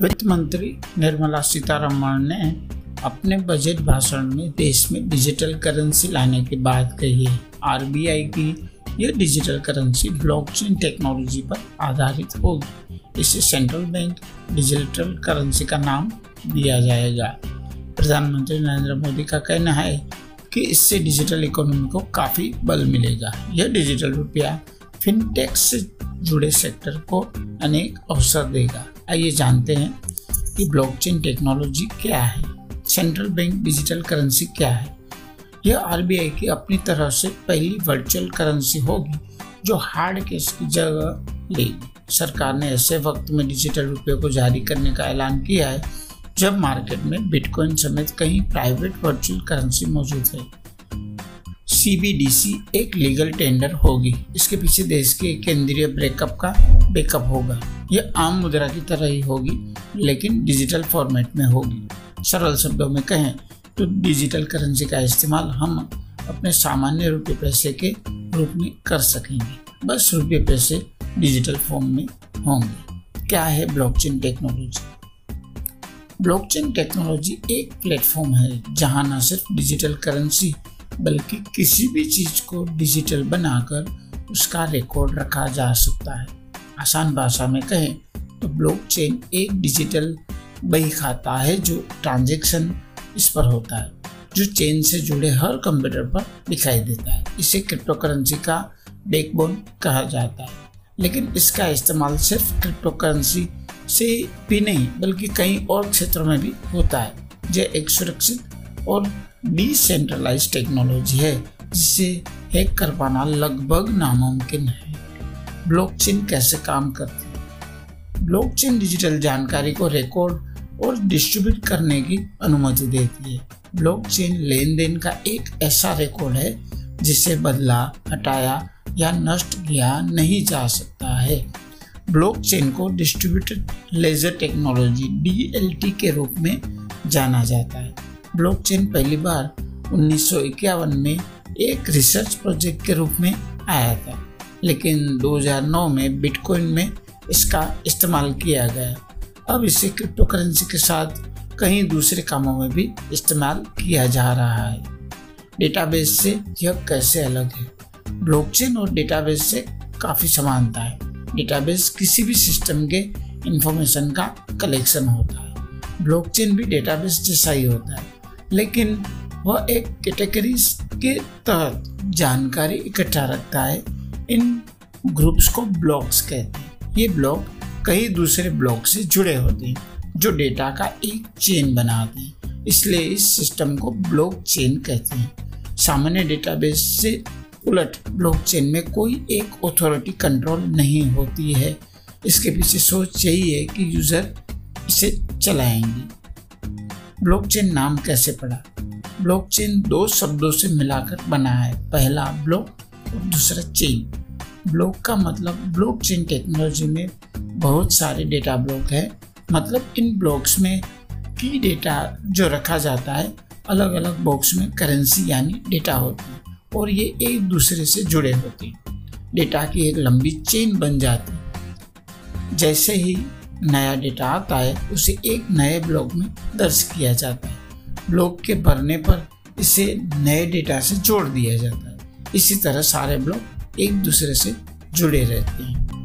वित्त मंत्री निर्मला सीतारमण ने अपने बजट भाषण में देश में डिजिटल करेंसी लाने की बात कही है। आरबीआई की यह डिजिटल करेंसी ब्लॉकचेन टेक्नोलॉजी पर आधारित होगी। इसे सेंट्रल बैंक डिजिटल करेंसी का नाम दिया जाएगा। प्रधानमंत्री नरेंद्र मोदी का कहना है कि इससे डिजिटल इकोनॉमी को काफ़ी बल मिलेगा। यह डिजिटल रुपया फिनटेक से जुड़े सेक्टर को अनेक अवसर देगा। आइए जानते हैं कि ब्लॉकचेन टेक्नोलॉजी क्या है, सेंट्रल बैंक डिजिटल करेंसी क्या है। यह आरबीआई की अपनी तरह से पहली वर्चुअल करेंसी होगी जो हार्ड कैश की जगह लेगी। सरकार ने ऐसे वक्त में डिजिटल रुपये को जारी करने का ऐलान किया है जब मार्केट में बिटकॉइन समेत कई प्राइवेट वर्चुअल करेंसी मौजूद है। CBDC एक लीगल टेंडर होगी। इसके पीछे देश के केंद्रीय ब्रेकअप का बैकअप होगा। यह आम मुद्रा की तरह ही होगी लेकिन डिजिटल फॉर्मेट में होगी। सरल शब्दों में कहें तो डिजिटल करेंसी का इस्तेमाल हम अपने सामान्य रुपये पैसे के रूप में कर सकेंगे, बस रुपये पैसे डिजिटल फॉर्म में होंगे। क्या है ब्लॉकचेन टेक्नोलॉजी? ब्लॉकचेन टेक्नोलॉजी एक प्लेटफॉर्म है जहाँ न सिर्फ डिजिटल करेंसी बल्कि किसी भी चीज़ को डिजिटल बनाकर उसका रिकॉर्ड रखा जा सकता है। आसान भाषा में कहें तो ब्लॉकचेन एक डिजिटल बही खाता है जो ट्रांजैक्शन इस पर होता है जो चेन से जुड़े हर कंप्यूटर पर दिखाई देता है। इसे क्रिप्टो करेंसी का बैकबोन कहा जाता है, लेकिन इसका इस्तेमाल सिर्फ क्रिप्टो करेंसी से भी नहीं बल्कि कई और क्षेत्रों में भी होता है। यह एक सुरक्षित और डिसेंट्रलाइज टेक्नोलॉजी है जिसे हैक कर पाना लगभग नामुमकिन है। ब्लॉकचेन कैसे काम करती है? ब्लॉकचेन डिजिटल जानकारी को रिकॉर्ड और डिस्ट्रीब्यूट करने की अनुमति देती है। ब्लॉकचेन लेन देन का एक ऐसा रिकॉर्ड है जिसे बदला, हटाया या नष्ट किया नहीं जा सकता है। ब्लॉकचेन को डिस्ट्रीब्यूटेड लेजर टेक्नोलॉजी DLT के रूप में जाना जाता है। ब्लॉकचेन पहली बार 1951 में एक रिसर्च प्रोजेक्ट के रूप में आया था, लेकिन 2009 में बिटकॉइन में इसका इस्तेमाल किया गया। अब इसे क्रिप्टो करेंसी के साथ कई दूसरे कामों में भी इस्तेमाल किया जा रहा है। डेटाबेस से यह कैसे अलग है? ब्लॉकचेन और डेटाबेस से काफ़ी समानता है। डेटाबेस किसी भी सिस्टम के इंफॉर्मेशन का कलेक्शन होता है। ब्लॉकचेन भी डेटाबेस जैसा ही होता है, लेकिन वह एक कैटेगरीज के तहत जानकारी इकट्ठा रखता है। इन ग्रुप्स को ब्लॉक्स कहते हैं। ये ब्लॉक कई दूसरे ब्लॉक से जुड़े होते हैं जो डेटा का एक चेन बनाते हैं, इसलिए इस सिस्टम को ब्लॉक चेन कहते हैं। सामान्य डेटाबेस से उलट ब्लॉक चेन में कोई एक अथॉरिटी कंट्रोल नहीं होती है। इसके पीछे सोच यही है कि यूज़र इसे चलाएंगे। ब्लॉकचेन नाम कैसे पड़ा? ब्लॉकचेन दो शब्दों से मिलाकर बना है, पहला ब्लॉक और दूसरा चेन। ब्लॉक का मतलब ब्लॉकचेन टेक्नोलॉजी में बहुत सारे डेटा ब्लॉक है, मतलब इन ब्लॉक्स में की डेटा जो रखा जाता है। अलग अलग बॉक्स में करेंसी यानी डेटा होती है और ये एक दूसरे से जुड़े होते हैं। डेटा की एक लंबी चेन बन जाती है। जैसे ही नया डेटा आता है उसे एक नए ब्लॉक में दर्ज किया जाता है। ब्लॉक के भरने पर इसे नए डेटा से जोड़ दिया जाता है। इसी तरह सारे ब्लॉक एक दूसरे से जुड़े रहते हैं।